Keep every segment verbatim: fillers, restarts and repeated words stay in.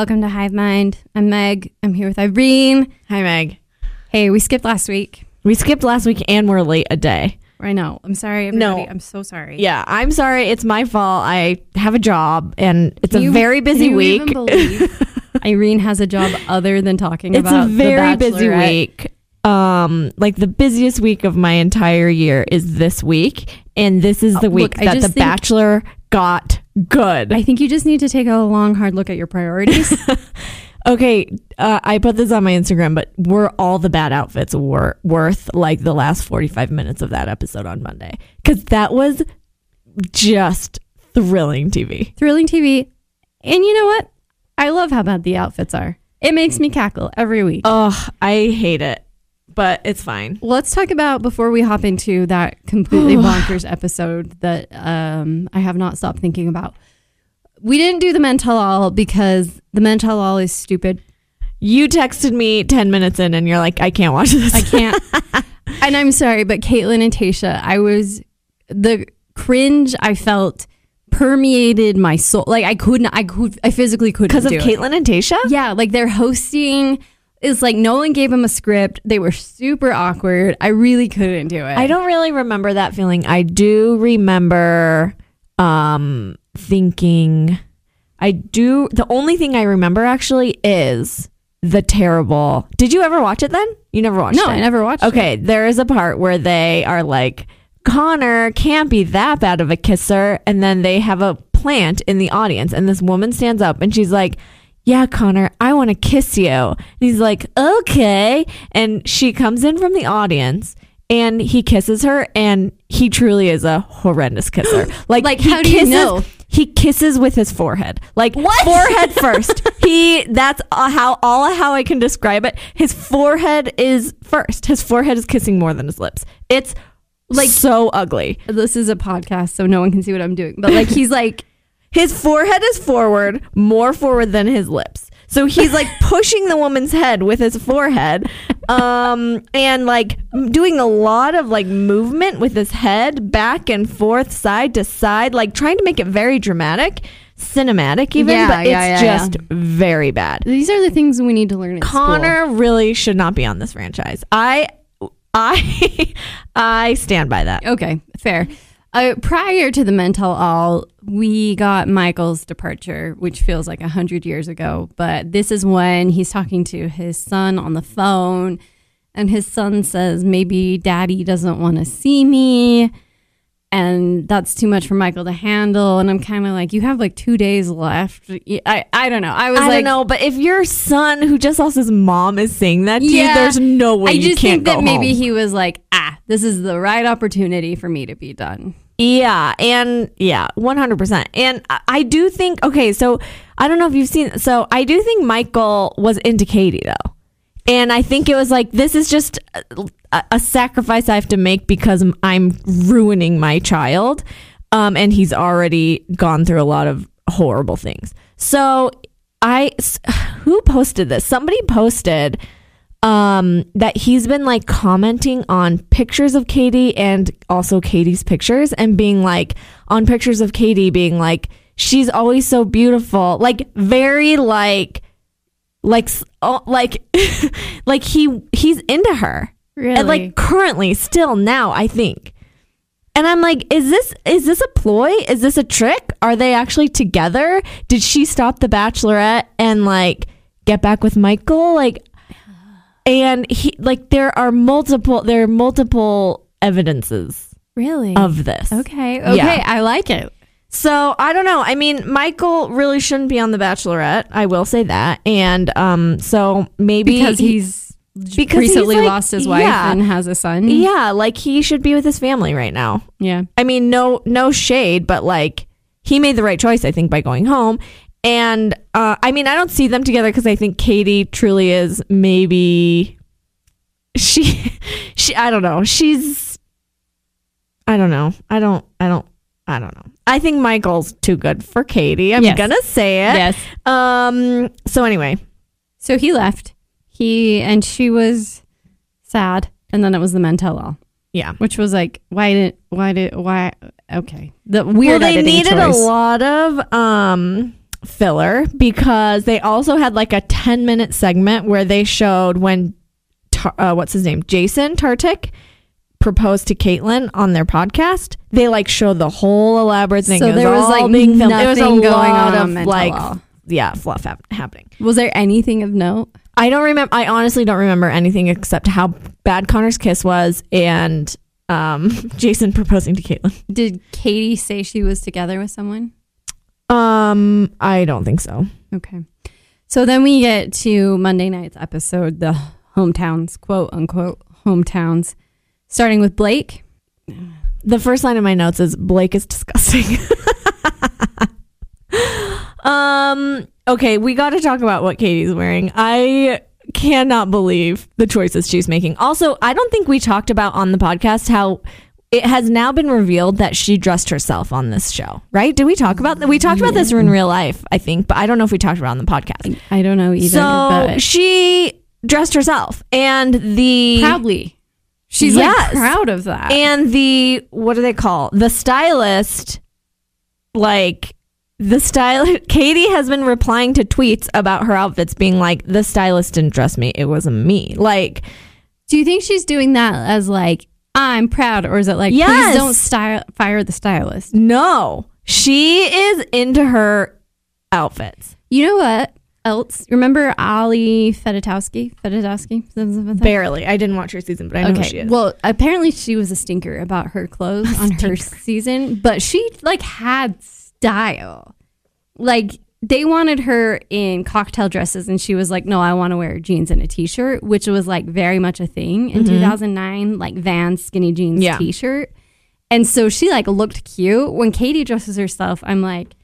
Welcome to Hive Mind. I'm Meg. I'm here with Irene. Hi, Meg. Hey, we skipped last week. We skipped last week and we're late a day. I know. I'm sorry, everybody. No. I'm so sorry. Yeah, I'm sorry. It's my fault. I have a job and it's you, a very busy week. Can you even believe Irene has a job other than talking it's about the Bachelorette? It's a very busy week. Um, like the busiest week of my entire year is this week. And this is the week look, that The Bachelor got good. I think you just need to take a long, hard look at your priorities. Okay, uh, I put this on my Instagram, but were all the bad outfits wor- worth like the last forty-five minutes of that episode on Monday? Because that was just thrilling T V. Thrilling T V. And you know what? I love how bad the outfits are. It makes me cackle every week. Oh, I hate it, but it's fine. Let's talk about, before we hop into that completely bonkers episode that um, I have not stopped thinking about. We didn't do the men tell all because the men tell all is stupid. You texted me ten minutes in and you're like, I can't watch this. I can't. And I'm sorry, but Kaitlyn and Tayshia, I was, the cringe I felt permeated my soul. Like I couldn't, I could, I physically couldn't do it. Because of Kaitlyn and Tayshia? Yeah. Like their hosting is like, no one gave them a script. They were super awkward. I really couldn't do it. I don't really remember that feeling. I do remember, um, thinking I do the only thing I remember actually is the terrible did you ever watch it then you never watched no, it no I never watched okay, it okay there is a part where they are like Connor can't be that bad of a kisser, and then they have a plant in the audience and this woman stands up and she's like, yeah, Connor, I want to kiss you, and he's like, okay, and she comes in from the audience and he kisses her, and he truly is a horrendous kisser. Like, like how do you know? He kisses with his forehead. Like, what? Forehead first. He, that's how, all how I can describe it. His forehead is first. His forehead is kissing more than his lips. It's like so ugly. This is a podcast, so no one can see what I'm doing. But like, he's like, his forehead is forward, more forward than his lips. So he's like pushing the woman's head with his forehead, um, and like doing a lot of like movement with his head back and forth, side to side, like trying to make it very dramatic, cinematic even, yeah, but yeah, it's yeah, just yeah. very bad. These are the things we need to learn at Connor school. Really should not be on this franchise. I, I, I stand by that. Okay, fair. Uh, prior to the mental all, we got Michael's departure, which feels like a hundred years ago. But this is when he's talking to his son on the phone, and his son says, maybe daddy doesn't want to see me. And that's too much for Michael to handle. And I'm kind of like, you have like two days left. I, I don't know. I was I like, I don't know. But if your son who just lost his mom is saying that to yeah, you, there's no way I you just can't think go that maybe home. He was like, ah, this is the right opportunity for me to be done. Yeah. And yeah, one hundred percent. And I, I do think, okay, so I don't know if you've seen. So I do think Michael was into Katie, though. And I think it was like, this is just a, a sacrifice I have to make because I'm ruining my child. Um, and he's already gone through a lot of horrible things. So I, who posted this? Somebody posted um, that he's been like commenting on pictures of Katie and also Katie's pictures and being like, on pictures of Katie being like, she's always so beautiful. Like very like, Like, oh, like, like he he's into her, really? And like currently, still now, I think. And I'm like, is this is this a ploy? Is this a trick? Are they actually together? Did she stop the Bachelorette and like get back with Michael? Like, and he like there are multiple there are multiple evidences, really, of this. Okay, okay, yeah. I like it. So, I don't know. I mean, Michael really shouldn't be on The Bachelorette. I will say that. And um, so maybe... Because he's because recently he's like, lost his wife yeah, and has a son. Yeah, like he should be with his family right now. Yeah. I mean, no no shade, but like he made the right choice, I think, by going home. And uh, I mean, I don't see them together because I think Katie truly is maybe... She... she. I don't know. She's... I don't know. I don't... I don't... I don't know. I think Michael's too good for Katie. I'm yes. gonna say it. Yes. Um. So anyway, so he left. He and she was sad, and then it was the men tell all. Yeah, which was like, why did why did why? Okay, the weird. Well, they needed choice. a lot of um filler, because they also had like a ten minute segment where they showed when uh, what's his name? Jason Tartick proposed to Kaitlyn on their podcast. They like showed the whole elaborate thing. So there was like being filmed. There was a going lot on of like, all. yeah, fluff ha- happening. Was there anything of note? I don't remember. I honestly don't remember anything except how bad Connor's kiss was and um, Jason proposing to Kaitlyn. Did Katie say she was together with someone? Um, I don't think so. Okay. So then we get to Monday night's episode, the hometowns, quote unquote hometowns, starting with Blake. The first line in my notes is Blake is disgusting. um, okay, we got to talk about what Katie's wearing. I cannot believe the choices she's making. Also, I don't think we talked about on the podcast how it has now been revealed that she dressed herself on this show, right? Did we talk about that? We talked about this in real life, I think, but I don't know if we talked about it on the podcast. I don't know either. So she dressed herself, and the... Proudly. She's yes. like proud of that. And the, what do they call? The stylist, like... The stylist, Katie has been replying to tweets about her outfits being like, the stylist didn't dress me. It wasn't me. Like, do you think she's doing that as like, I'm proud? Or is it like, yes. please don't style, fire the stylist? No, she is into her outfits. You know what else? Remember Ollie Fedotowski? Fedotowski? Barely. I didn't watch her season, but I know okay. who she is. Well, apparently she was a stinker about her clothes a on stinker. her season, but she like had style. Like they wanted her in cocktail dresses and she was like, no, I want to wear jeans and a t-shirt, which was like very much a thing in mm-hmm. two thousand nine, like Vans skinny jeans yeah. t-shirt. And so she like looked cute. When Katie dresses herself, I'm like,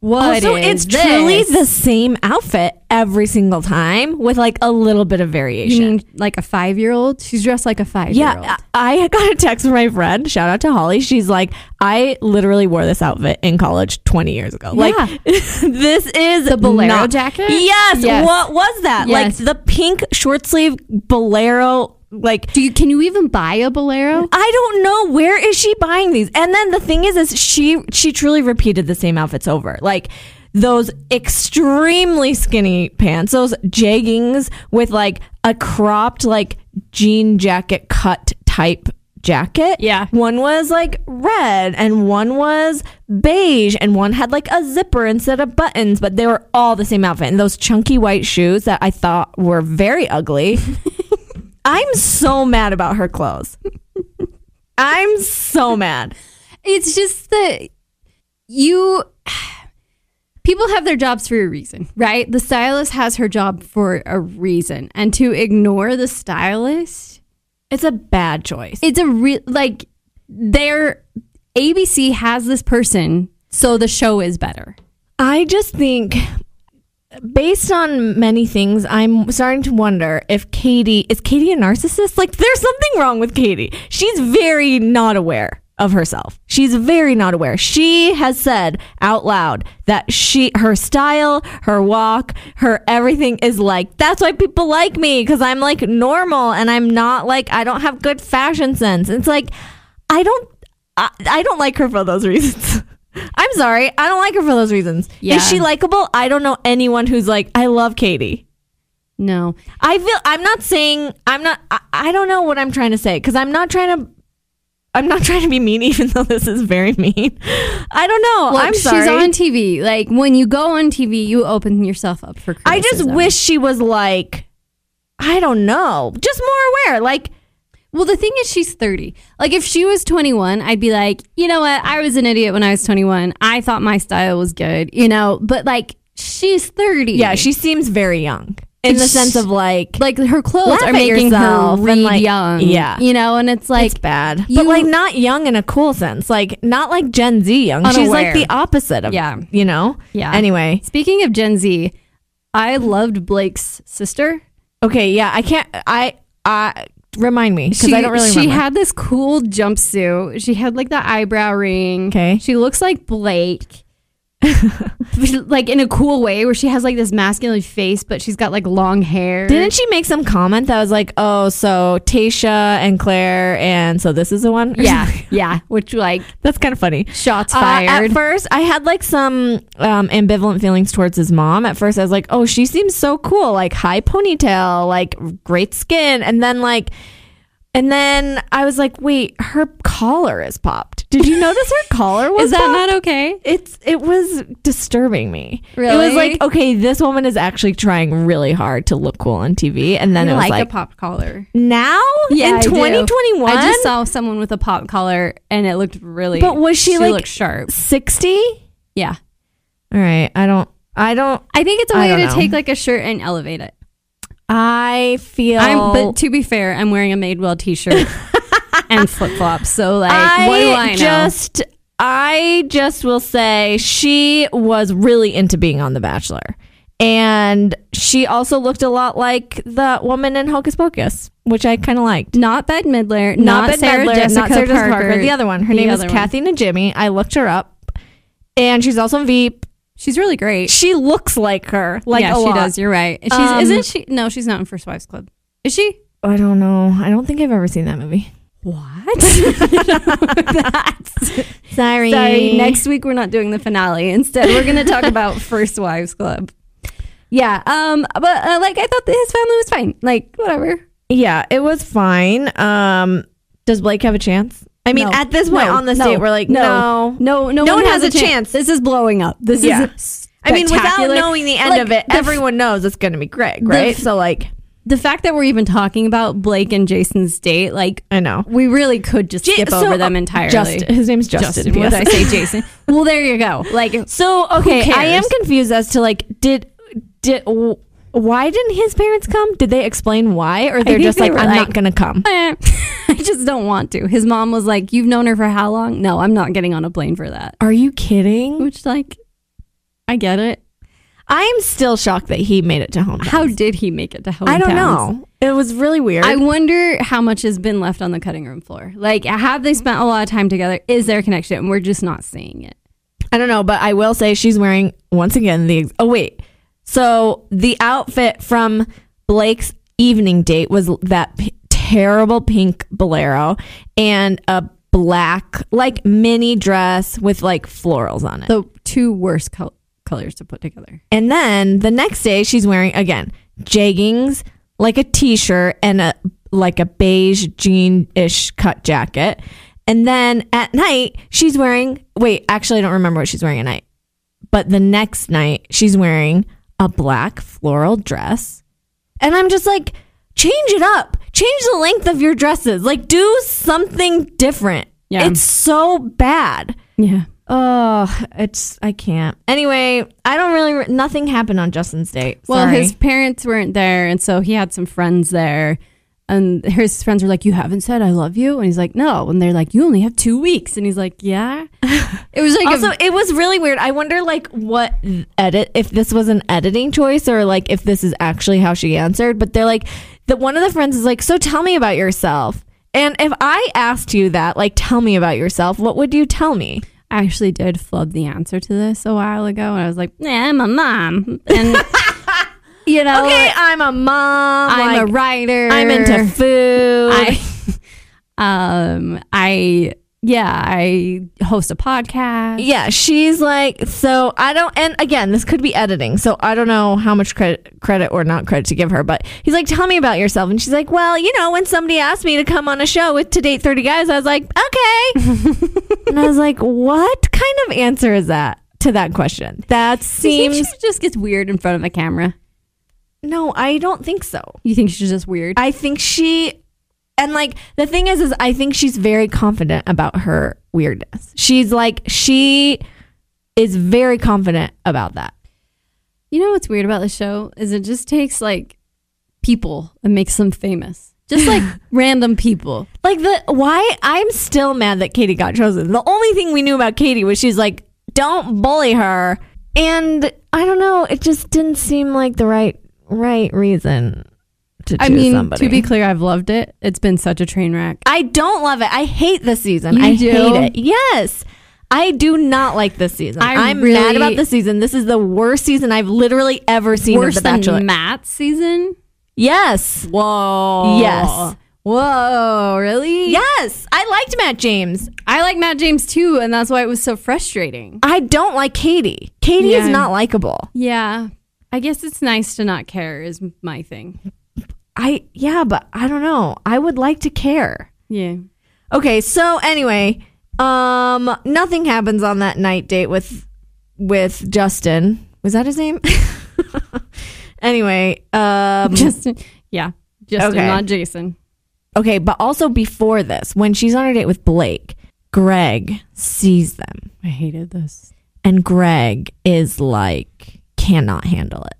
what also, is it's this? Truly the same outfit every single time with like a little bit of variation. You mean like a five-year-old? She's dressed like a five-year-old. Yeah, I got a text from my friend. Shout out to Holly. She's like, I literally wore this outfit in college twenty years ago. Yeah. Like, this is the bolero not- jacket? Yes, yes. What was that? Yes. Like the pink short sleeve bolero. Like, do you can you even buy a bolero? I don't know. Where is she buying these? And then the thing is, is she she truly repeated the same outfits over. Like those extremely skinny pants, those jeggings with like a cropped like jean jacket cut type jacket. Yeah. One was like red and one was beige and one had like a zipper instead of buttons, but they were all the same outfit. And those chunky white shoes that I thought were very ugly. I'm so mad about her clothes. I'm so mad. It's just that you... People have their jobs for a reason, right? The stylist has her job for a reason. And to ignore the stylist... It's a bad choice. It's a real... Like, their... A B C has this person, so the show is better. I just think... Based on many things, I'm starting to wonder if Katie... Is Katie a narcissist? Like, there's something wrong with Katie. She's very not aware of herself. She's very not aware. She has said out loud that she, her style, her walk, her everything is like, that's why people like me, because I'm, like, normal, and I'm not, like... I don't have good fashion sense. It's like, I don't... I, I don't like her for those reasons. I'm sorry. I don't like her for those reasons. Yeah. Is she likable? I don't know anyone who's like, I love Katie. No. I feel, I'm not saying, I'm not, I, I don't know what I'm trying to say. Because I'm not trying to, I'm not trying to be mean, even though this is very mean. I don't know. Look, I'm sorry. She's on T V. Like, when you go on T V, you open yourself up for criticism. I just wish she was like, I don't know. Just more aware. Like, well, the thing is, she's thirty. Like, if she was twenty-one, I'd be like, you know what? I was an idiot when I was twenty-one. I thought my style was good, you know? But, like, she's thirty. Yeah, she seems very young. In it's the sense of, like... Like, her clothes are making her read and, like, young. Yeah. You know? And it's, like... It's bad. You, but, like, not young in a cool sense. Like, not, like, Gen Z young. Unaware. She's, like, the opposite of, yeah. you know? Yeah. Anyway. Speaking of Gen Z, I loved Blake's sister. Okay, yeah. I can't... I... I... Remind me, because I don't really remember. She had this cool jumpsuit. She had, like, the eyebrow ring. Okay. She looks like Blake. Like in a cool way where she has like this masculine face but she's got like long hair. Didn't she make some comment that was like, oh, so Tayshia and Claire and so this is the one? Yeah. Yeah, which like that's kind of funny. Shots fired. Uh, at first I had like some um, ambivalent feelings towards his mom. At first I was like, oh, she seems so cool, like high ponytail, like great skin, and then like And then I was like, wait, her collar is popped. Did you notice her collar was Is that popped? Not okay? It's It was disturbing me. Really? It was like, okay, this woman is actually trying really hard to look cool on T V. And then I it was like, like a popped collar. Now? Yeah, in twenty twenty-one? I, I just saw someone with a popped collar and it looked really... But was she, she like... She looked sharp. sixty? Yeah. All right. I don't... I don't... I think it's a way to know. Take like a shirt and elevate it. I feel I'm, but to be fair, I'm wearing a Madewell t-shirt and flip-flops, so like I what do I know? Just I just will say she was really into being on The Bachelor, and she also looked a lot like the woman in Hocus Pocus, which I kind of liked. Not Bette Midler, not, not Sarah Midler, Jessica not Sarah Parker, Parker, the other one. Her name is one. Kathy Najimy. I looked her up, and she's also in Veep. She's really great. She looks like her. Like yeah, a lot. She does. You're right. She's um, isn't she? No, she's not in First Wives Club. Is she? I don't know. I don't think I've ever seen that movie. What? Sorry. Sorry. Next week we're not doing the finale. Instead, we're going to talk about First Wives Club. Yeah. Um. But uh, like, I thought that his family was fine. Like, whatever. Yeah, it was fine. Um. Does Blake have a chance? I mean, no, at this point no, on this no, date, we're like, no, no, no, no, no one, one has, has a chance. chance. This is blowing up. This yeah. is, I mean, without knowing the end like, of it, everyone f- knows it's going to be Greg, right? F- so like the fact that we're even talking about Blake and Jason's date, like, I know we really could just J- skip so, over them entirely. Justin, his name's Justin. Justin yes. What did I say, Jason? Well, there you go. Like, so okay, I am confused as to like, did did. W- Why didn't his parents come? Did they explain why? Or they're just they like, I'm like, not going to come. Eh, I just don't want to. His mom was like, you've known her for how long? No, I'm not getting on a plane for that. Are you kidding? Which like, I get it. I'm still shocked that he made it to Hometowns. How did he make it to Hometowns? I don't know. It was really weird. I wonder how much has been left on the cutting room floor. Like, have they spent a lot of time together? Is there a connection? And we're just not seeing it. I don't know, but I will say she's wearing, once again, the... Ex- oh, wait. So the outfit from Blake's evening date was that p- terrible pink bolero and a black like mini dress with like florals on it. So two worst col- colors to put together. And then the next day she's wearing, again, jeggings, like a t-shirt and a like a beige jean-ish cut jacket. And then at night she's wearing, wait, actually I don't remember what she's wearing at night. But the next night she's wearing a black floral dress. And I'm just like, change it up. Change the length of your dresses. Like, do something different. Yeah. It's so bad. Yeah. Oh, it's, I can't. Anyway, I don't really, nothing happened on Justin's date. Sorry. Well, his parents weren't there. And so he had some friends there. And his friends were like, you haven't said I love you? And he's like, no. And they're like, you only have two weeks. And he's like, yeah. It was like also, a- it was really weird. I wonder like what edit, if this was an editing choice or like if this is actually how she answered. But they're like, the one of the friends is like, so tell me about yourself. And if I asked you that, like, tell me about yourself, what would you tell me? I actually did flub the answer to this a while ago. And I was like, yeah, I'm a mom. And... You know, okay, like, I'm a mom. I'm like, a writer. I'm into food. I, um, I, yeah, I host a podcast. Yeah, she's like, so I don't, and again, this could be editing, so I don't know how much credit, credit or not credit to give her, but he's like, tell me about yourself. And she's like, well, you know, when somebody asked me to come on a show with To Date thirty Guys, I was like, okay. And I was like, what kind of answer is that to that question? That seems. She just gets weird in front of a camera. No, I don't think so. You think she's just weird? I think she, and like the thing is, is I think she's very confident about her weirdness. She's like, she is very confident about that. You know what's weird about the show is it just takes like people and makes them famous. Just like random people. Like the, why I'm still mad that Katie got chosen. The only thing we knew about Katie was she's like, don't bully her. And I don't know, it just didn't seem like the right right reason to choose somebody. I mean, somebody. To be clear, I've loved it. It's been such a train wreck. I don't love it. I hate this season. You I do? hate it. Yes. I do not like this season. I I'm really mad about this season. This is the worst season I've literally ever seen of The Bachelor. Worse than Matt's season? Yes. Whoa. Yes. Whoa, really? Yes. I liked Matt James. I like Matt James too, and that's why it was so frustrating. I don't like Katie. Katie yeah. is not likable. Yeah. I guess it's nice to not care is my thing. I yeah, but I don't know. I would like to care. Yeah. Okay, so anyway, um nothing happens on that night date with with Justin. Was that his name? Anyway, um Justin. Yeah. Justin, okay. Not Jason. Okay, but also before this, when she's on her date with Blake, Greg sees them. I hated this. And Greg is like, cannot handle it.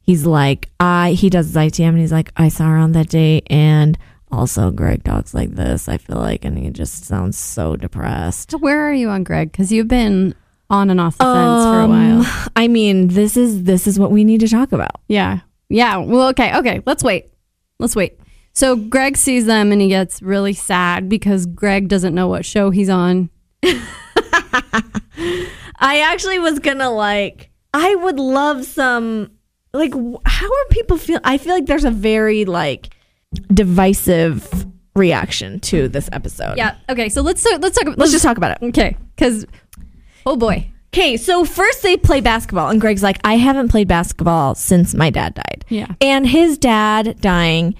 He's like, I, he does his I T M and he's like, I saw her on that date. And also Greg talks like this, I feel like, and he just sounds so depressed. Where are you on Greg? Because you've been on and off the fence um, for a while. I mean, this is, this is what we need to talk about. Yeah. Yeah. Well, okay. Okay. Let's wait. Let's wait. So Greg sees them and he gets really sad because Greg doesn't know what show he's on. I actually was gonna like, I would love some, like, how are people feel? I feel like there's a very like divisive reaction to this episode. Yeah. Okay. So let's talk, let's talk. Let's, let's just talk about it. Okay. Because oh boy. Okay, so first they play basketball, and Greg's like, I haven't played basketball since my dad died. Yeah. And his dad dying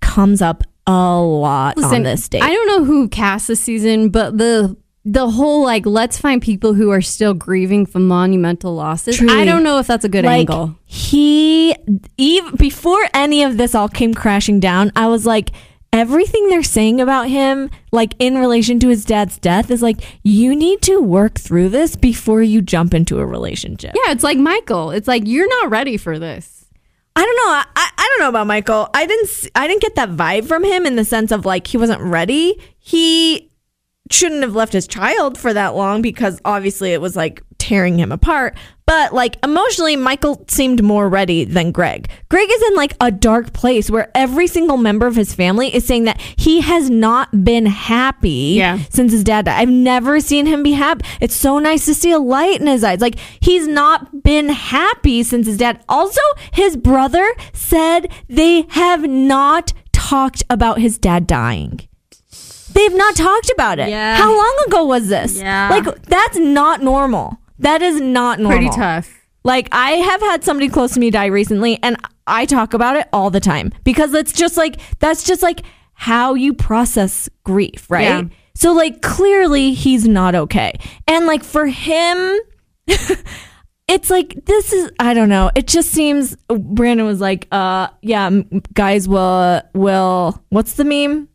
comes up a lot. Listen, on this date. I don't know who cast this season, but the the whole like, let's find people who are still grieving from monumental losses. Truly. I don't know if that's a good like, angle. He even before any of this all came crashing down, I was like, everything they're saying about him, like in relation to his dad's death, is like, you need to work through this before you jump into a relationship. Yeah, it's like Michael. It's like, you're not ready for this. I don't know. I, I don't know about Michael. I didn't I didn't get that vibe from him in the sense of like he wasn't ready. He shouldn't have left his child for that long because obviously it was like tearing him apart. But like emotionally, Michael seemed more ready than Greg. Greg is in like a dark place where every single member of his family is saying that he has not been happy yeah. since his dad died. I've never seen him be happy. It's so nice to see a light in his eyes. Like he's not been happy since his dad. Also, his brother said they have not talked about his dad dying. They've not talked about it. Yeah. How long ago was this? Yeah. Like, that's not normal. That is not normal. Pretty tough. Like, I have had somebody close to me die recently, and I talk about it all the time because it's just like, that's just like how you process grief, right? Yeah. So, like, clearly he's not okay. And, like, for him, it's like, this is, I don't know. It just seems, Brandon was like, uh, yeah, guys will, will, what's the meme?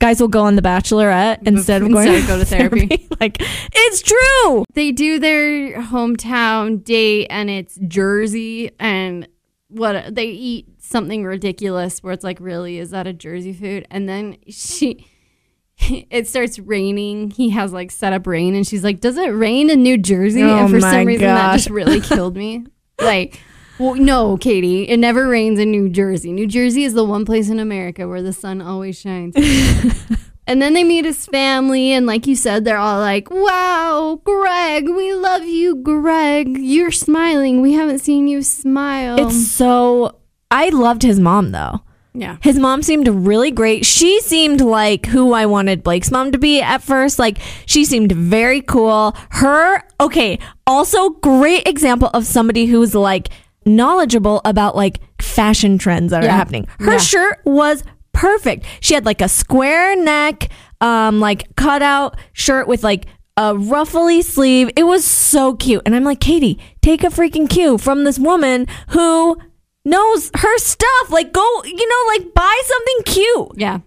Guys will go on The Bachelorette instead of going instead to, go to therapy. therapy. Like, it's true. They do their hometown date and it's Jersey and what they eat something ridiculous where it's like, really, is that a Jersey food? And then she, it starts raining. He has like set up rain and she's like, does it rain in New Jersey? Oh, and for some reason gosh. that just really killed me. Like, well, no, Katie, it never rains in New Jersey. New Jersey is the one place in America where the sun always shines. And then they meet his family, and like you said, they're all like, wow, Greg, we love you, Greg. You're smiling. We haven't seen you smile. It's so... I loved his mom, though. Yeah. His mom seemed really great. She seemed like who I wanted Blake's mom to be at first. Like, she seemed very cool. Her... Okay, also great example of somebody who's like... knowledgeable about like fashion trends that yeah. are happening. Her yeah. shirt was perfect. She had like a square neck, um, like cutout shirt with like a ruffly sleeve. It was so cute. And I'm like, Katie, take a freaking cue from this woman who knows her stuff. Like, go, you know, like buy something cute. Yeah.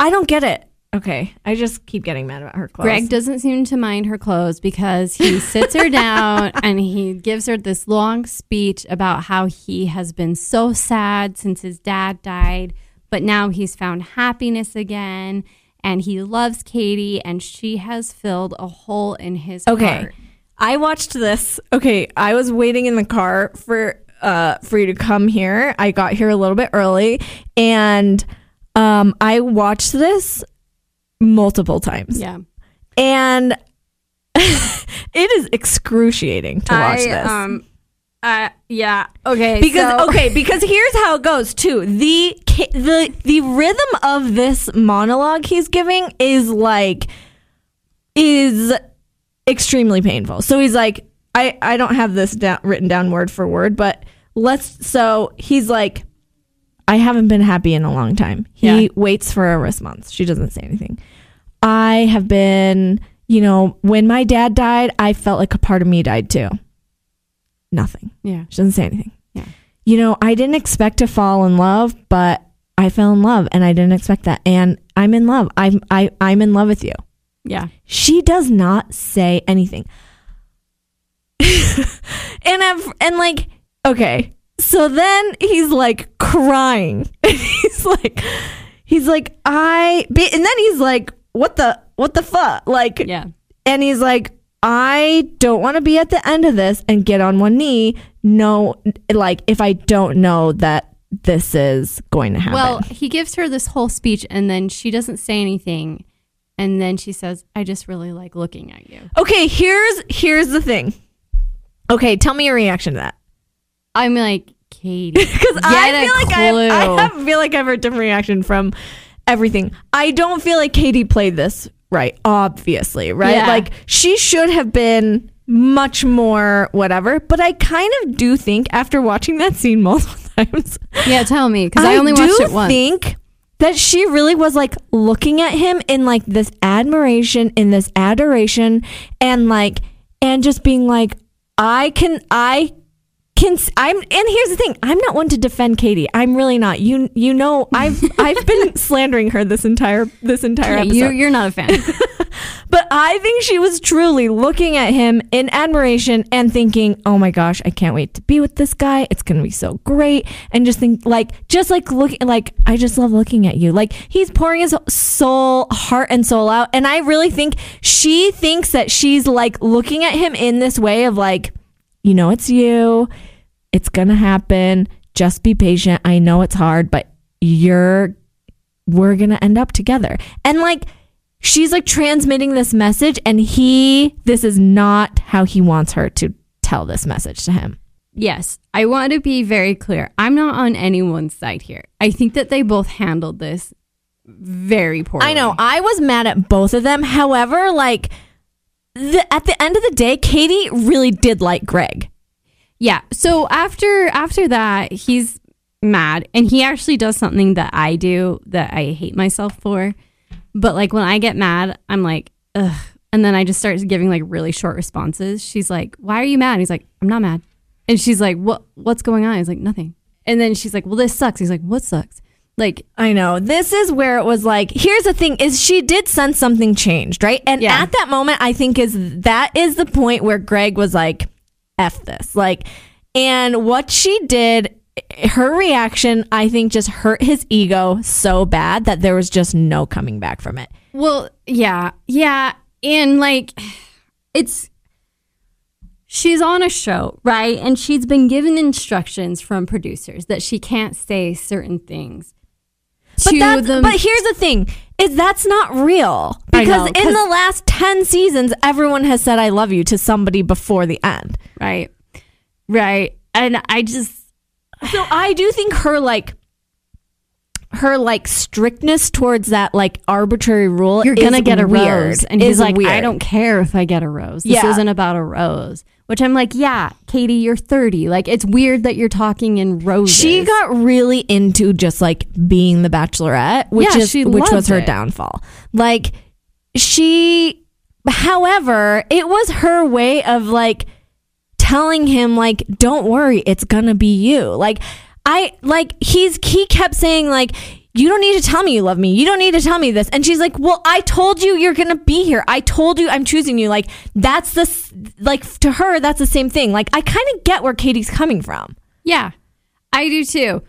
I don't get it. Okay. I just keep getting mad about her clothes. Greg doesn't seem to mind her clothes because he sits her down and he gives her this long speech about how he has been so sad since his dad died, but now he's found happiness again and he loves Katie and she has filled a hole in his okay. heart. Okay. I watched this. Okay. I was waiting in the car for uh for you to come here. I got here a little bit early and um I watched this multiple times. Yeah. And It is excruciating to watch I, this. Um, uh, yeah. Okay. Because so. okay. Because here's how it goes too. The the the rhythm of this monologue he's giving is like is extremely painful. So he's like, I I don't have this down, written down word for word, but let's. So he's like, I haven't been happy in a long time. He yeah. waits for a response. She doesn't say anything. I have been, you know, when my dad died, I felt like a part of me died too. Nothing. Yeah. She doesn't say anything. Yeah. You know, I didn't expect to fall in love, but I fell in love and I didn't expect that. And I'm in love. I'm, I, I'm in love with you. Yeah. She does not say anything. and I've, and like, okay. So then he's like crying. he's like, he's like, I, and then he's like, what the, what the fuck? Like, yeah. And he's like, I don't want to be at the end of this and get on one knee. No, like if I don't know that this is going to happen. Well, he gives her this whole speech and then she doesn't say anything. And then she says, I just really like looking at you. Okay. Here's, here's the thing. Okay. Tell me your reaction to that. I'm like, Katie, because I feel like I, I have, feel like I have a different reaction from everything. I don't feel like Katie played this right, obviously, right? Yeah. Like she should have been much more whatever. But I kind of do think after watching that scene multiple times, yeah, tell me because I, I only watched it once. I think that she really was like looking at him in like this admiration, in this adoration, and like and just being like, I can, I. Can, I'm and here's the thing. I'm not one to defend Katie. I'm really not. You you know I've I've been slandering her this entire this entire episode. You, you're not a fan, but I think she was truly looking at him in admiration and thinking, "Oh my gosh, I can't wait to be with this guy. It's gonna be so great." And just think like just like looking like I just love looking at you. Like he's pouring his soul, heart, and soul out. And I really think she thinks that she's like looking at him in this way of like. You know, it's you. It's going to happen. Just be patient. I know it's hard, but you're, we're going to end up together. And like, she's like transmitting this message and he, this is not how he wants her to tell this message to him. Yes. I want to be very clear. I'm not on anyone's side here. I think that they both handled this very poorly. I know. I was mad at both of them. However, like, The, at the end of the day, Katie really did like Greg. Yeah. So after after that, he's mad. And he actually does something that I do that I hate myself for. But like when I get mad, I'm like, ugh. And then I just start giving like really short responses. She's like, why are you mad? And he's like, I'm not mad. And she's like, what? What's going on? He's like, nothing. And then she's like, well, this sucks. He's like, what sucks? Like, I know this is where it was like, here's the thing is she did sense something changed. Right. And yeah. at that moment, I think is that is the point where Greg was like, F this like and what she did. Her reaction, I think, just hurt his ego so bad that there was just no coming back from it. Well, yeah. Yeah. And like it's. She's on a show, right? And she's been given instructions from producers that she can't say certain things. But, that's, but here's the thing, is that's not real. Because know, in the last ten seasons, everyone has said, I love you to somebody before the end. Right. Right. And I just... So I do think her, like... her like strictness towards that like arbitrary rule you're gonna get a rose and he's like weird. I don't care if I get a rose this yeah. isn't about a rose which I'm like yeah Katie you're thirty like it's weird that you're talking in roses. She got really into just like being the Bachelorette which yeah, is which was her it. downfall like she however it was her way of like telling him like don't worry it's gonna be you like I like he's he kept saying like you don't need to tell me you love me. You don't need to tell me this. And she's like, "Well, I told you you're going to be here. I told you I'm choosing you." Like that's the like to her that's the same thing. Like I kind of get where Katie's coming from. Yeah. I do too.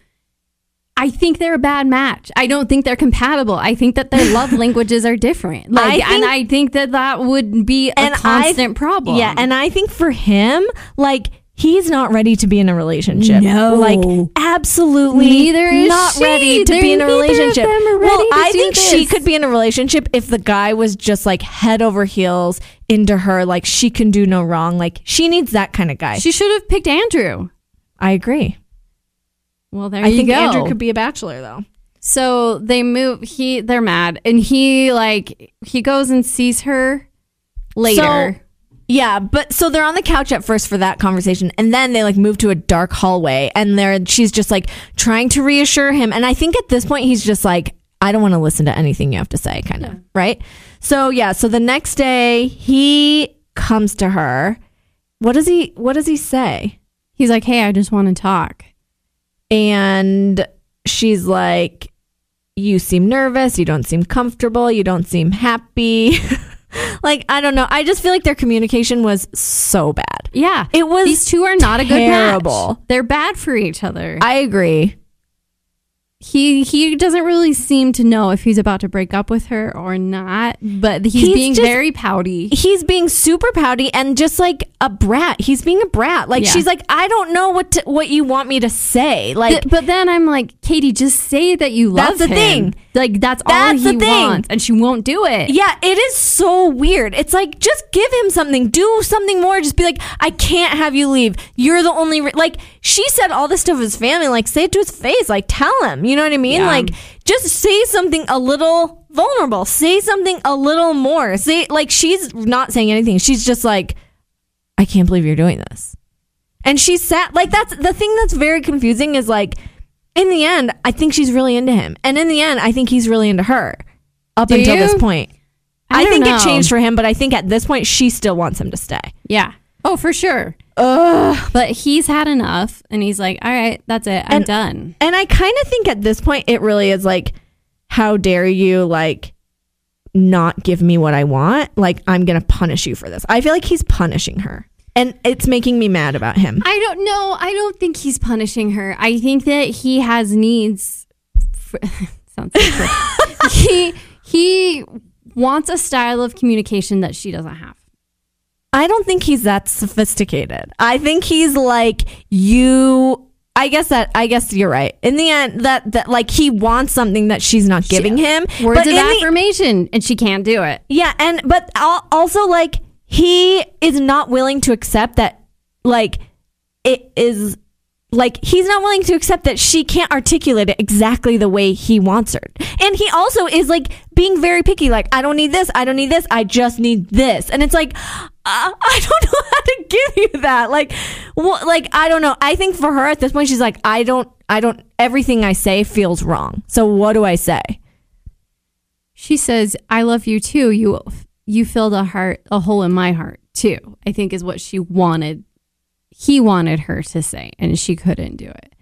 I think they're a bad match. I don't think they're compatible. I think that their love languages are different. Like, I think, and I think that that would be a constant I, problem. Yeah, and I think for him like he's not ready to be in a relationship. No. Like, absolutely neither is not she. ready to They're be in a relationship. Well, I think this. she could be in a relationship if the guy was just like head over heels into her. Like, she can do no wrong. Like, she needs that kind of guy. She should have picked Andrew. I agree. Well, there I you go. I think Andrew could be a bachelor, though. So they move. He, they're mad. And he, like, he goes and sees her later. So, yeah, but so they're on the couch at first for that conversation, and then they like move to a dark hallway, and they're she's just like trying to reassure him, and I think at this point he's just like, I don't want to listen to anything you have to say, kind of, yeah. right? So yeah, so the next day he comes to her. What does he What does he say? He's like, "Hey, I just want to talk," and she's like, "You seem nervous. You don't seem comfortable. You don't seem happy." Like, I don't know. I just feel like their communication was so bad. Yeah. It was These two are not terrible. a good match. Terrible. They're bad for each other. I agree. He he doesn't really seem to know if he's about to break up with her or not, but he's, he's being just, very pouty. He's being super pouty and just like a brat. He's being a brat. Like, yeah. she's like, I don't know what to, what you want me to say. Like, Th- But then I'm like, Katie, just say that you love that's him. That's the thing. Like, that's, that's all he wants. And she won't do it. Yeah, it is so weird. It's like, just give him something. Do something more. Just be like, I can't have you leave. You're the only... Re-. Like, she said all this stuff to his family. Like, say it to his face. Like, tell him. You know what I mean? Yeah. Like, just say something a little vulnerable. Say something a little more. Say, like, she's not saying anything. She's just like, I can't believe you're doing this. And she's sad. Like, that's the thing that's very confusing is, like, in the end, I think she's really into him. And in the end, I think he's really into her up Do until you? this point. I, I think know. it changed for him, but I think at this point, she still wants him to stay. Yeah. Oh, for sure. Ugh. But he's had enough, and he's like, all right, that's it. I'm and, done. And I kind of think at this point, it really is like, how dare you, like, not give me what I want? Like, I'm going to punish you for this. I feel like he's punishing her. And it's making me mad about him. I don't know. I don't think he's punishing her. I think that he has needs. For, sounds so he he wants a style of communication that she doesn't have. I don't think he's that sophisticated. I think he's like you. I guess that. I guess you're right. In the end, that that like he wants something that she's not giving she, him. Words but of affirmation, the, and she can't do it. Yeah, and but also like. He is not willing to accept that, like, it is, like, he's not willing to accept that she can't articulate it exactly the way he wants her. And he also is, like, being very picky. Like, I don't need this. I don't need this. I just need this. And it's like, uh, I don't know how to give you that. Like, well, like, I don't know. I think for her at this point, she's like, I don't, I don't, everything I say feels wrong. So what do I say? She says, I love you too. You You filled a heart, a hole in my heart, too, I think is what she wanted. He wanted her to say, and she couldn't do it.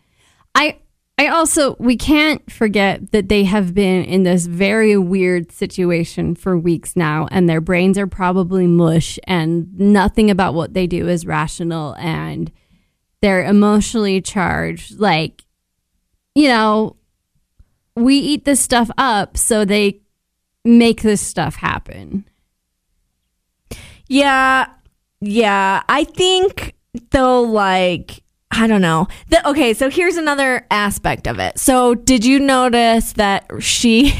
I I also, we can't forget that they have been in this very weird situation for weeks now, and their brains are probably mush, and nothing about what they do is rational, and they're emotionally charged. Like, you know, we eat this stuff up, so they make this stuff happen. Yeah, yeah. I think, though, like, I don't know. The, okay, so here's another aspect of it. So did you notice that she,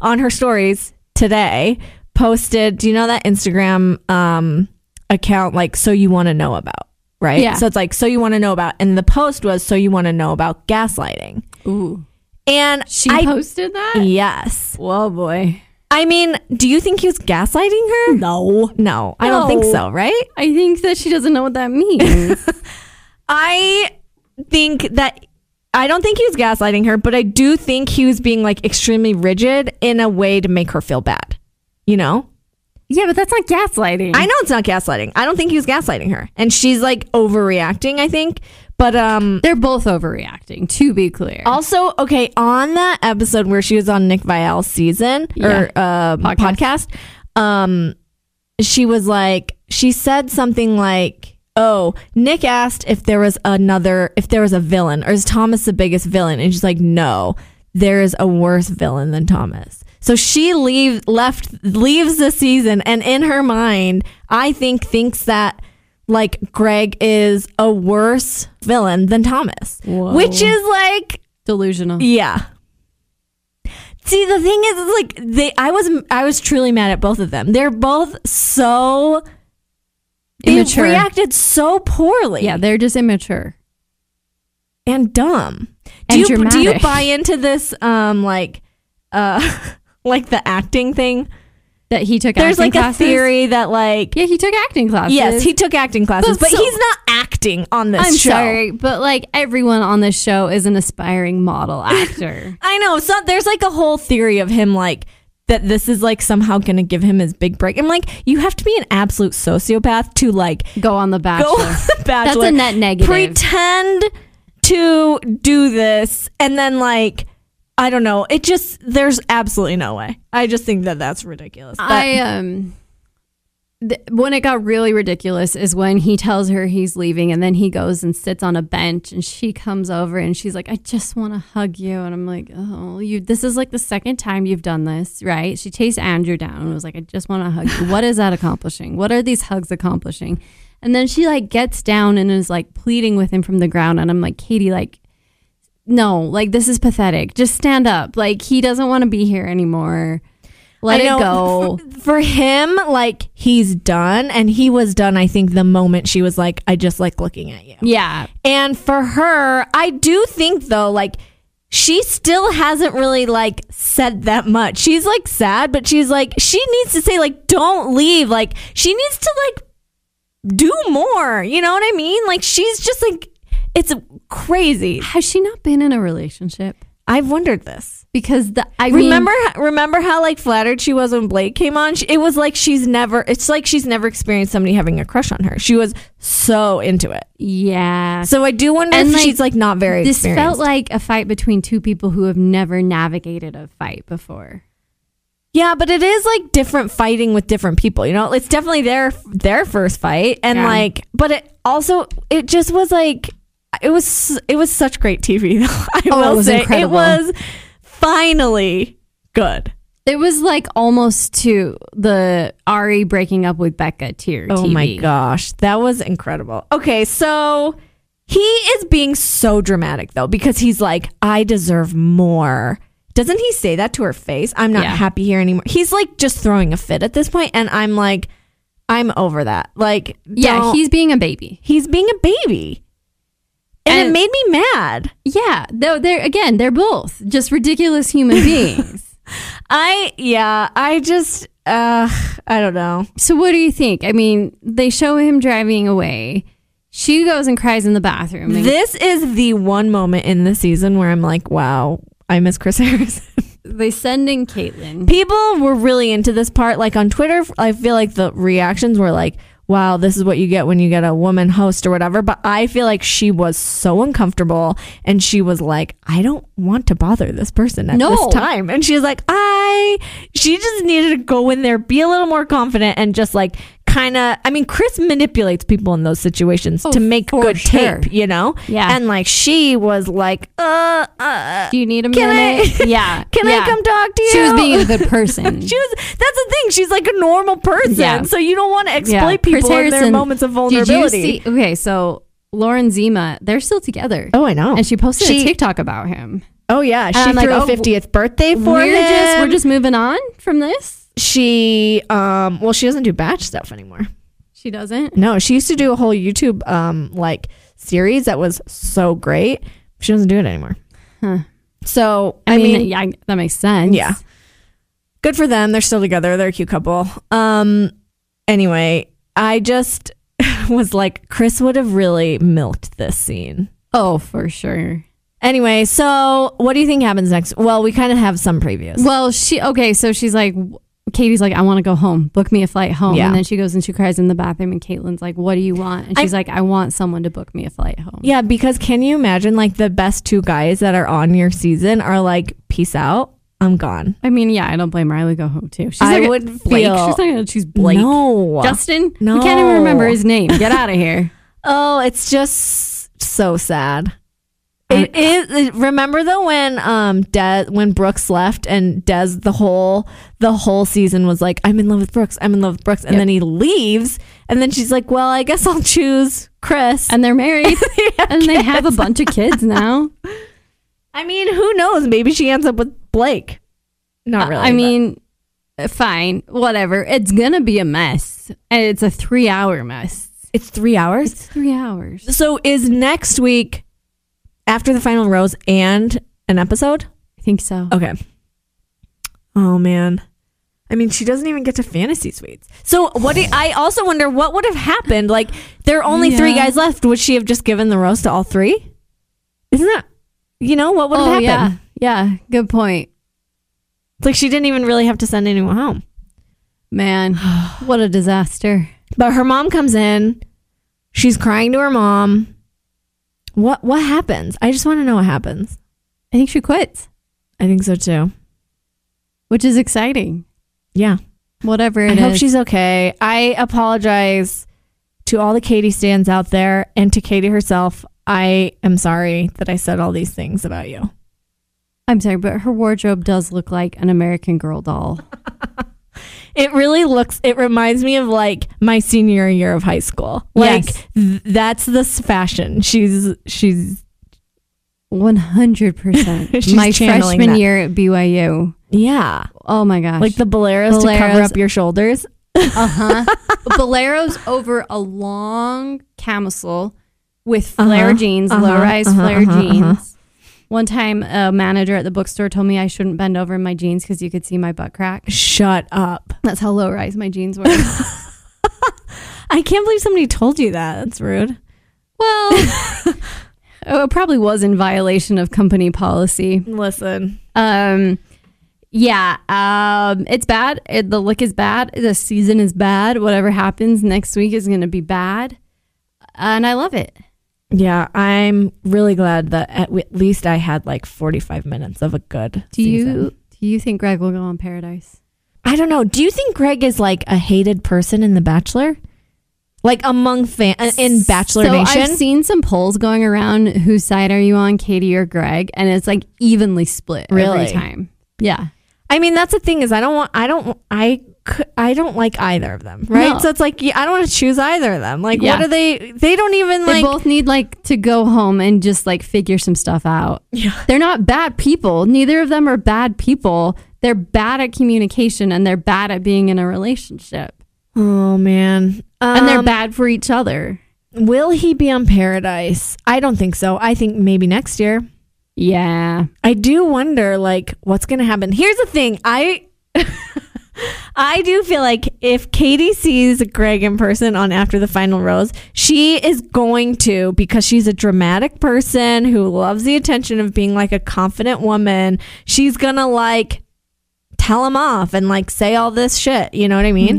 on her stories today, posted, do you know that Instagram um, account, like, So You Want to Know About, right? Yeah. So it's like, So You Want to Know About. And the post was, So You Want to Know About gaslighting. Ooh. And she I, posted that? Yes. Whoa, boy. I mean, do you think he was gaslighting her? No. No, I no. don't think so, right? I think that she doesn't know what that means. I think that, I don't think he was gaslighting her, but I do think he was being like extremely rigid in a way to make her feel bad, you know? Yeah, but that's not gaslighting. I know it's not gaslighting. I don't think he was gaslighting her. And she's like overreacting, I think. But um, they're both overreacting, to be clear. Also, okay, on that episode where she was on Nick Viall's season yeah. or uh, podcast, podcast um, she was like, she said something like, oh, Nick asked if there was another, if there was a villain, or is Thomas the biggest villain? And she's like, no, there is a worse villain than Thomas. So she leave, left, leaves the season, and in her mind, I think, thinks that like Greg is a worse villain than Thomas. Whoa. Which is like delusional. Yeah. See, the thing is, is like they I was I was truly mad at both of them. They're both so immature. They reacted so poorly. Yeah, they're just immature. And dumb. And do you, do you buy into this um like uh like the acting thing? That he took There's acting like classes? There's like a theory that like... Yeah, he took acting classes. Yes, he took acting classes, but, but so, he's not acting on this I'm show. I'm sorry, but like everyone on this show is an aspiring model actor. I know. So there's like a whole theory of him like that this is like somehow going to give him his big break. I'm like, you have to be an absolute sociopath to like... Go on The Bachelor. Go on The Bachelor. That's a net negative. Pretend to do this and then like... I don't know. It just, there's absolutely no way. I just think that that's ridiculous. But I, um, th- when it got really ridiculous is when he tells her he's leaving and then he goes and sits on a bench and she comes over and she's like, I just want to hug you. And I'm like, oh, you, this is like the second time you've done this, right? She chased Andrew down and was like, I just want to hug you. What is that accomplishing? What are these hugs accomplishing? And then she like gets down and is like pleading with him from the ground. And I'm like, Katie, like, no, like this is pathetic. Just stand up. Like he doesn't want to be here anymore. Let I it know, go. For, for him, like he's done, and he was done. I think the moment she was like, "I just like looking at you." Yeah. And for her, I do think though, like she still hasn't really like said that much. She's like sad, but she's like she needs to say like, "Don't leave." Like she needs to like do more. You know what I mean? Like she's just like. It's crazy. Has she not been in a relationship? I've wondered this because the I remember mean, remember how like flattered she was when Blake came on. It was like she's never. It's like she's never experienced somebody having a crush on her. She was so into it. Yeah. So I do wonder and if like, she's like not very. This experienced. Felt like a fight between two people who have never navigated a fight before. Yeah, but it is like different fighting with different people. You know, it's definitely their their first fight, and yeah. like, but it also it just was like. It was it was such great T V, though. I oh, will it was say incredible. It was finally good. It was like almost to the Ari breaking up with Becca tier oh T V. Oh my gosh, that was incredible. Okay, so he is being so dramatic though because he's like, I deserve more. Doesn't he say that to her face? I'm not yeah. happy here anymore. He's like just throwing a fit at this point, and I'm like, I'm over that. Like, yeah, he's being a baby. He's being a baby. And, and it made me mad. Yeah. Though they're again, they're both just ridiculous human beings. I yeah, I just uh I don't know. So what do you think? I mean, they show him driving away. She goes and cries in the bathroom. And- this is the one moment in the season where I'm like, wow, I miss Chris Harrison. They send in Kaitlyn. People were really into this part. Like on Twitter, I feel like the reactions were like, wow, this is what you get when you get a woman host or whatever. But I feel like she was so uncomfortable and she was like, I don't want to bother this person at no. this time. And she's like, I, she just needed to go in there, be a little more confident and just like kind of, I mean, Chris manipulates people in those situations oh, to make good sure. tape, you know? Yeah. And like, she was like, uh, uh. Do you need a minute? I, yeah. Can yeah. I come talk to you? She was being a good person. She was, that's the thing. She's like a normal person. Yeah. So you don't want to exploit yeah. people. Chris Harrison, their moments of vulnerability. Did you see, okay, so Lauren Zima, they're still together. Oh, I know. And she posted she, a TikTok about him. Oh yeah, she and threw like, a fiftieth birthday for we're him. Just, we're just moving on from this. She, um, well, she doesn't do batch stuff anymore. She doesn't? No, she used to do a whole YouTube um like series that was so great. She doesn't do it anymore. Huh. So I, I mean, mean, yeah, that makes sense. Yeah, good for them. They're still together. They're a cute couple. Um, anyway. I just was like, Chris would have really milked this scene. Oh, for sure. Anyway, so what do you think happens next? Well, we kind of have some previews. Well, she, okay, so she's like, Katie's like, I want to go home. Book me a flight home. Yeah. And then she goes and she cries in the bathroom and Kaitlyn's like, what do you want? And she's I, like, I want someone to book me a flight home. Yeah, because can you imagine like the best two guys that are on your season are like, peace out. I'm gone. I mean, yeah, I don't blame her. I would go home too. She's I like would Blake. Feel... She's not going to choose Blake. No. Justin? No. I can't even remember his name. Get out of here. Oh, it's just so sad. It is. Remember though when um Dez when Brooks left and Dez the whole the whole season was like, I'm in love with Brooks, I'm in love with Brooks, and yep. then he leaves, and then she's like, well, I guess I'll choose Chris, and they're married, and, they have, and they have a bunch of kids now. I mean, who knows? Maybe she ends up with Blake. Not really. Uh, I but. mean, fine, whatever. It's gonna be a mess, and it's a three-hour mess. It's three hours. It's three hours. So is next week. After the final rose and an episode? I think so. Okay. Oh, man. I mean, she doesn't even get to fantasy suites. So what? Do you, I also wonder what would have happened. Like, there are only yeah. three guys left. Would she have just given the rose to all three? Isn't that, you know, what would have oh, happened? Yeah. yeah, good point. It's like she didn't even really have to send anyone home. Man, what a disaster. But her mom comes in. She's crying to her mom. What what happens? I just want to know what happens. I think she quits. I think so too. Which is exciting. Yeah. Whatever it is. I hope she's okay. I apologize to all the Katie stans out there and to Katie herself. I am sorry that I said all these things about you. I'm sorry, but her wardrobe does look like an American Girl doll. It really looks, it reminds me of like my senior year of high school. Like yes. th- that's this fashion. She's, she's one hundred percent she's my freshman that. year at B Y U. Yeah. Oh my gosh. Like the boleros, boleros. to cover up your shoulders. Uh-huh. Boleros over a long camisole with flare uh-huh. jeans, uh-huh. low-rise uh-huh. flare uh-huh. jeans. Uh-huh. One time, a manager at the bookstore told me I shouldn't bend over in my jeans because you could see my butt crack. Shut up. That's how low-rise my jeans were. I can't believe somebody told you that. That's rude. Well, it probably was in violation of company policy. Listen. Um, yeah, um, it's bad. It, the look is bad. The season is bad. Whatever happens next week is going to be bad. And I love it. Yeah, I'm really glad that at, w- at least I had like forty-five minutes of a good do season. You, do you think Greg will go on Paradise? I don't know. Do you think Greg is like a hated person in The Bachelor? Like among fans in Bachelor so Nation? I've seen some polls going around. Whose side are you on, Katie or Greg? And it's like evenly split really? every time. Yeah. I mean, that's the thing is I don't want, I don't, I I don't like either of them, right? No. So it's like I don't want to choose either of them. Like, yeah. what are they? They don't even they like. They both need like to go home and just like figure some stuff out. Yeah, they're not bad people. Neither of them are bad people. They're bad at communication and they're bad at being in a relationship. Oh man, um, and they're bad for each other. Will he be on Paradise? I don't think so. I think maybe next year. Yeah, I do wonder like what's gonna happen. Here's the thing, I. I do feel like if Katie sees Greg in person on After the Final Rose, she is going to, because she's a dramatic person who loves the attention of being like a confident woman, she's going to like tell him off and like say all this shit. You know what I mean?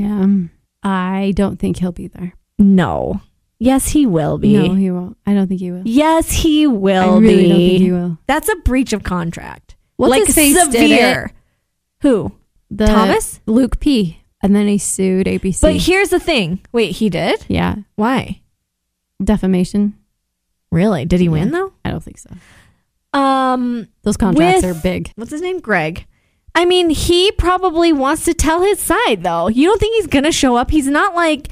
Yeah. I don't think he'll be there. No. Yes, he will be. No, he won't. I don't think he will. Yes, he will I really be. I don't think he will. That's a breach of contract. What's like his face severe. Who? The Thomas? Luke P. And then he sued A B C. But here's the thing. Wait, he did? Yeah. Why? Defamation. Really? Did he yeah. win though? I don't think so. Um, Those contracts with, are big. What's his name? Greg. I mean, he probably wants to tell his side though. You don't think he's going to show up? He's not like...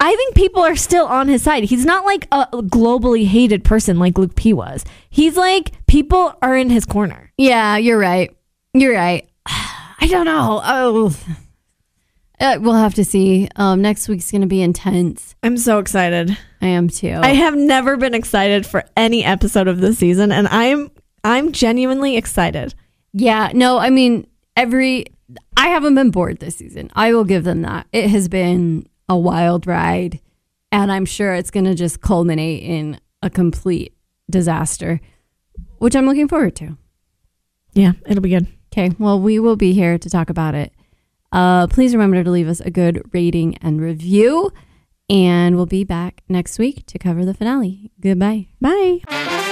I think people are still on his side. He's not like a globally hated person like Luke P was. He's like, people are in his corner. Yeah, you're right. You're right. I don't know. Oh, uh, we'll have to see. Um, next week's going to be intense. I'm so excited. I am too. I have never been excited for any episode of this season, and I'm I'm genuinely excited. Yeah. No, I mean, every I haven't been bored this season. I will give them that. It has been a wild ride, and I'm sure it's going to just culminate in a complete disaster, which I'm looking forward to. Yeah, it'll be good. Okay, well, we will be here to talk about it. Uh, please remember to leave us a good rating and review. And we'll be back next week to cover the finale. Goodbye. Bye.